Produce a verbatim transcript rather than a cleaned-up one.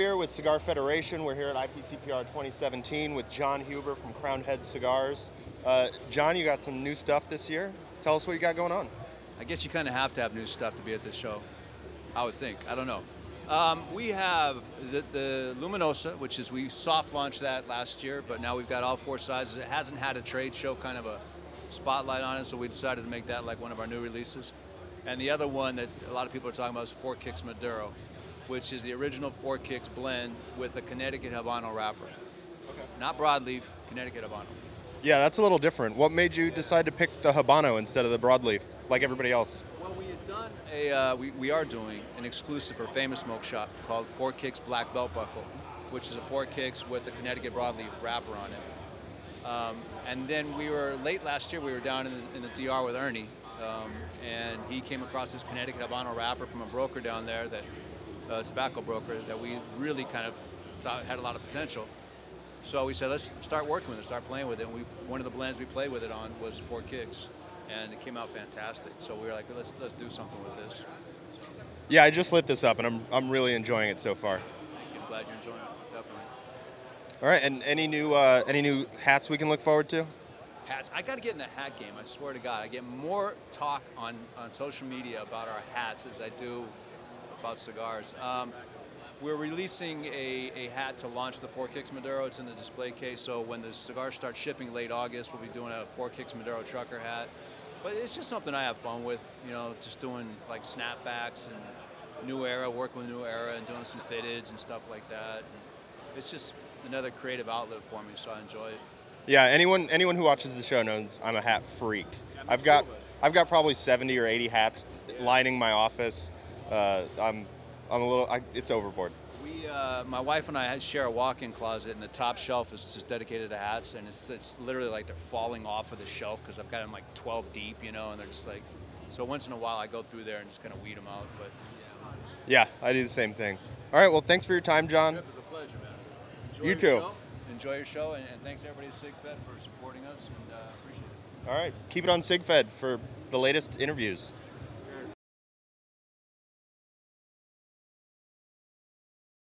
here with Cigar Federation. We're here at I P C P R twenty seventeen with John Huber from Crown Head Cigars. Uh, John, you got some new stuff this year. Tell us what you got going on. I guess you kind of have to have new stuff to be at this show, I would think. I don't know. Um, we have the, the Luminosa, which is we soft launched that last year, but now we've got all four sizes. It hasn't had a trade show kind of a spotlight on it, so we decided to make that like one of our new releases. And the other one that a lot of people are talking about is Four Kicks Maduro, which is the original Four Kicks blend with a Connecticut Habano wrapper. Okay. Not Broadleaf, Connecticut Habano. Yeah, that's a little different. What made you yeah. decide to pick the Habano instead of the Broadleaf, like everybody else? Well, we had done a, uh, we, we are doing an exclusive for famous smoke shop called Four Kicks Black Belt Buckle, which is a Four Kicks with a Connecticut Broadleaf wrapper on it. Um, and then we were, late last year, we were down in the, in the D R with Ernie, um, and he came across this Connecticut Habano wrapper from a broker down there, that uh, tobacco broker, that we really kind of thought had a lot of potential. So we said, let's start working with it, start playing with it. And we, one of the blends we played with it on was Four Kicks, and it came out fantastic. So we were like, let's let's do something with this. So. Yeah, I just lit this up, and I'm I'm really enjoying it so far. Thank you. I'm glad you're enjoying it, definitely. All right, and any new uh, any new hats we can look forward to? Hats. I got to get in the hat game. I swear to God, I get more talk on on social media about our hats as I do about cigars. Um, We're releasing a, a hat to launch the Four Kicks Maduro. It's in the display case, so when the cigar starts shipping late August, we'll be doing a Four Kicks Maduro trucker hat. But it's just something I have fun with, you know, just doing like snapbacks and New Era, working with New Era and doing some fitteds and stuff like that. And it's just another creative outlet for me, so I enjoy it. Yeah, anyone anyone who watches the show knows I'm a hat freak. Yeah, I've got I've got probably seventy or eighty hats yeah. lining my office. Uh, I'm I'm a little, I, it's overboard. We, uh, my wife and I share a walk-in closet, and the top shelf is just dedicated to hats, and it's it's literally like they're falling off of the shelf because I've got them like twelve deep, you know, and they're just like, so once in a while I go through there and just kind of weed them out, but. Yeah, I do the same thing. All right, well, thanks for your time, John. It was a pleasure, man. Enjoy you your too. Show. Enjoy your show, and, and thanks everybody at SigFed for supporting us, and uh, appreciate it. All right, keep it on SigFed for the latest interviews.